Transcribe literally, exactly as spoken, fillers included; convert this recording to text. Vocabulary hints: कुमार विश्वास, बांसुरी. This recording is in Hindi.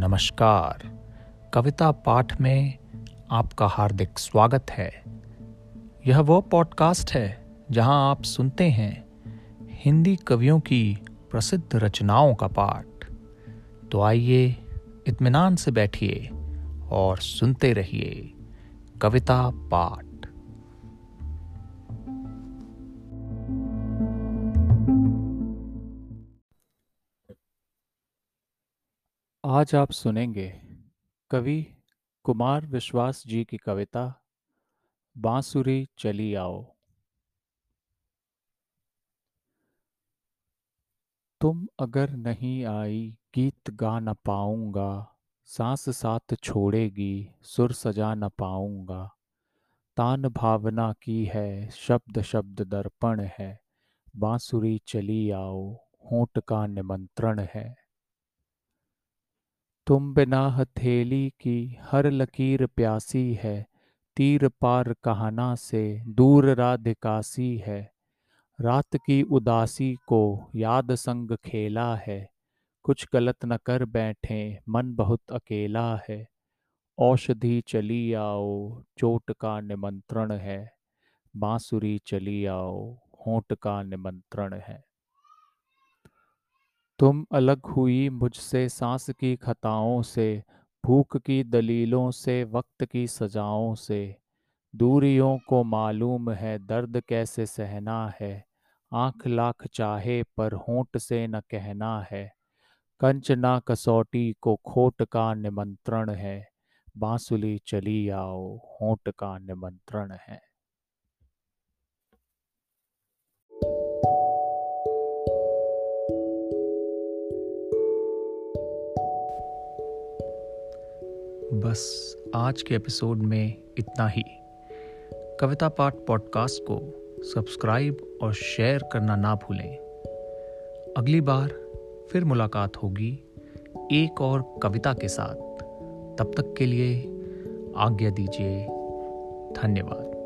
नमस्कार। कविता पाठ में आपका हार्दिक स्वागत है। यह वो पॉडकास्ट है जहां आप सुनते हैं हिंदी कवियों की प्रसिद्ध रचनाओं का पाठ। तो आइए इत्मीनान से बैठिए और सुनते रहिए कविता पाठ। आज आप सुनेंगे कवि कुमार विश्वास जी की कविता बांसुरी चली आओ। तुम अगर नहीं आई गीत गा न पाऊंगा, सांस साथ छोड़ेगी सुर सजा न पाऊंगा। तान भावना की है शब्द शब्द दर्पण है, बांसुरी चली आओ होंठ का निमंत्रण है। तुम बिना हथेली की हर लकीर प्यासी है, तीर पार कहाना से दूर राधिकासी है। रात की उदासी को याद संग खेला है, कुछ गलत न कर बैठे मन बहुत अकेला है। औषधि चली आओ चोट का निमंत्रण है, बांसुरी चली आओ होंठ का निमंत्रण है। तुम अलग हुई मुझसे सांस की खताओं से, भूख की दलीलों से वक्त की सजाओं से। दूरियों को मालूम है दर्द कैसे सहना है, आँख लाख चाहे पर होंठ से न कहना है। कंच ना कसौटी को खोट का निमंत्रण है, बांसुरी चली आओ होंठ का निमंत्रण है। बस आज के एपिसोड में इतना ही। कविता पाठ पॉडकास्ट को सब्सक्राइब और शेयर करना ना भूलें। अगली बार फिर मुलाकात होगी एक और कविता के साथ। तब तक के लिए आज्ञा दीजिए। धन्यवाद।